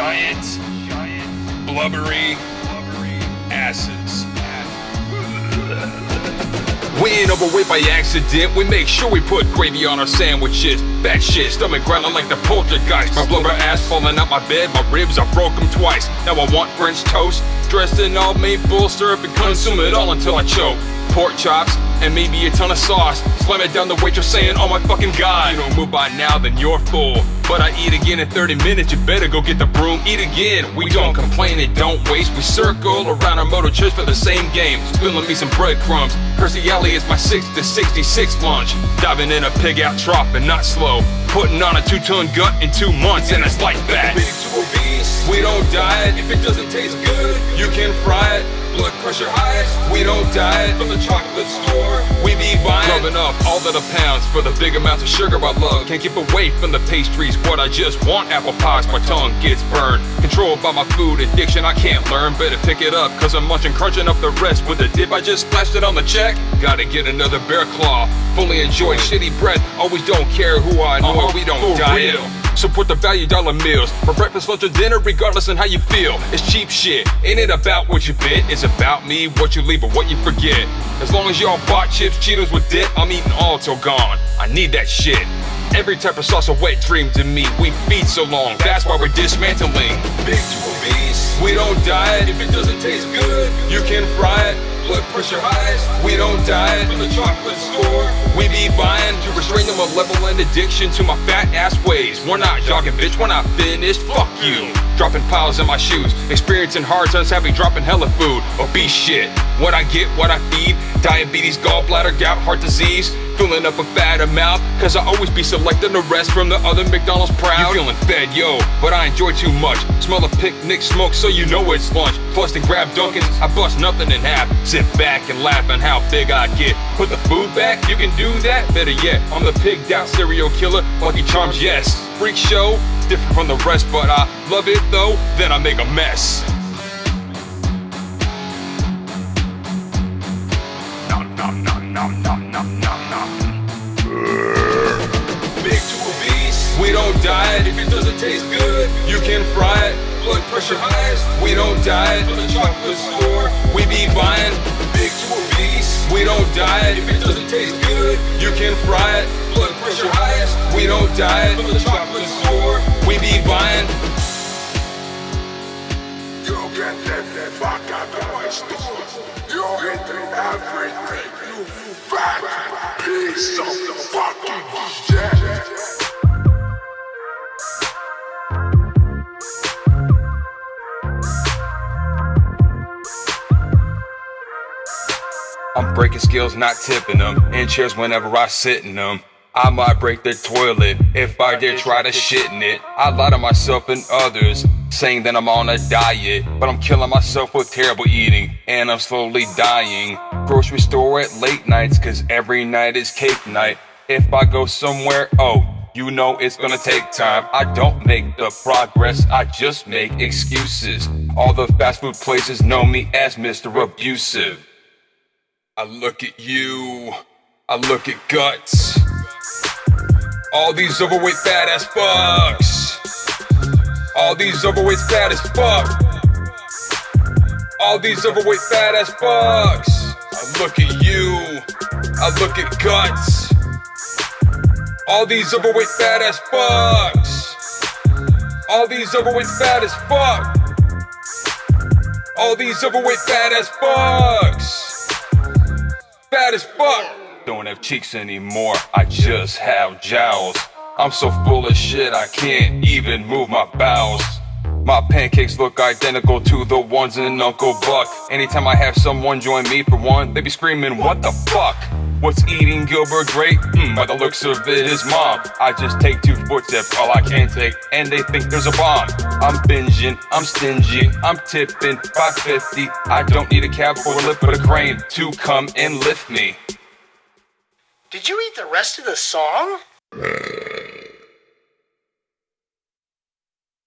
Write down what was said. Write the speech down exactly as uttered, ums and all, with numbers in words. giant, giant, blubbery, blubbery asses. We ain't overweight by accident, we make sure we put gravy on our sandwiches. Fat shit, stomach growling like the poltergeist. My blubber ass falling out my bed, my ribs, I broke them twice. Now I want French toast, dressed in all maple syrup and consume it all until I choke. Pork chops, and maybe a ton of sauce. Slam it down the waitress saying, oh my fucking god. If you don't move by now, then you're full. But I eat again in thirty minutes, you better go get the broom. Eat again, we don't complain and don't waste. We circle around our motor church for the same game. Spilling me some breadcrumbs. Kirsty Ally is my six to sixty-six lunch. Diving in a pig out trough and not slow. Putting on a two-ton gut in two months and it's like that. We don't diet if it doesn't taste good. You can fry it. Blood pressure high, we don't diet from the chocolate store. We be buying, rubbing up all of the pounds for the big amounts of sugar I love. Can't keep away from the pastries, what I just want. Apple pies, my tongue gets burned. Controlled by my food addiction, I can't learn. Better pick it up, cause I'm munching, crunching up the rest. With a dip, I just splashed it on the check. Gotta get another bear claw. Fully enjoy shitty breath, always don't care who I know. Uh-huh, we don't diet. Real. Support the value dollar meals for breakfast, lunch, or dinner, regardless on how you feel. It's cheap shit. Ain't it about what you bit? It's about me, what you leave, or what you forget. As long as y'all bought chips, Cheetos with dip, I'm eating all till gone. I need that shit. Every type of sauce a wet dream to me. We feed so long, that's why we're dismantling. Big to obese. We don't diet if it doesn't taste good. You can fry it. Blood pressure highs, we don't diet from the chocolate store. We be buying to restrain them, a level an addiction to my fat ass ways. We're not jogging, bitch, we're not finished, fuck you. Dropping piles in my shoes, experiencing hard times, happy dropping hella food. Obese shit, what I get, what I feed. Diabetes, gallbladder, gout, heart disease. Filling up a fat amount, cause I always be selecting the rest from the other McDonald's proud. You feeling fed, yo, but I enjoy too much. Smell a picnic smoke, so you know it's lunch. Plus then grab Dunkins, I bust nothing in half. Sit back and laugh on how big I get. Put the food back, you can do that? Better yet, I'm the pigged out serial killer. Lucky Charms, yes. Freak show, different from the rest, but I love it though, then I make a mess. Nom nom nom nom nom nom nom. We don't diet if it doesn't taste good. You can fry it. Blood pressure highs. We don't diet from the chocolate store. We be buying big to obese. We don't diet if it doesn't taste good. You can fry it. Blood pressure highs. We don't diet from the chocolate store. We be buying. You can live the fuck out of my store. You're eating everything. You fat piece of the fucking shit. I'm breaking scales, not tipping them. In chairs whenever I sit in them. I might break the toilet if I dare try to shit in it. I lie to myself and others, saying that I'm on a diet, but I'm killing myself with terrible eating, and I'm slowly dying. Grocery store at late nights, cause every night is cake night. If I go somewhere, oh, you know it's gonna take time. I don't make the progress, I just make excuses. All the fast food places know me as Mister Abusive. I look at you, I look at guts. All these overweight fat ass fucks. All these overweight fat as fuck. All these overweight fat ass fucks. I look at you, I look at guts. All these overweight fat ass fucks. All these overweight fat as fuck. All these overweight fat ass fucks. Fat as fuck. Don't have cheeks anymore, I just have jowls. I'm so full of shit I can't even move my bowels. My pancakes look identical to the ones in Uncle Buck. Anytime I have someone join me for one, they be screaming, what the fuck? What's eating Gilbert Grape? Mm, by the looks of it, his mom. I just take two footsteps, all I can take, and they think there's a bomb. I'm binging, I'm stingy, I'm tipping five fifty. I don't need a cab for a lift, but a crane to come and lift me. Did you eat the rest of the song?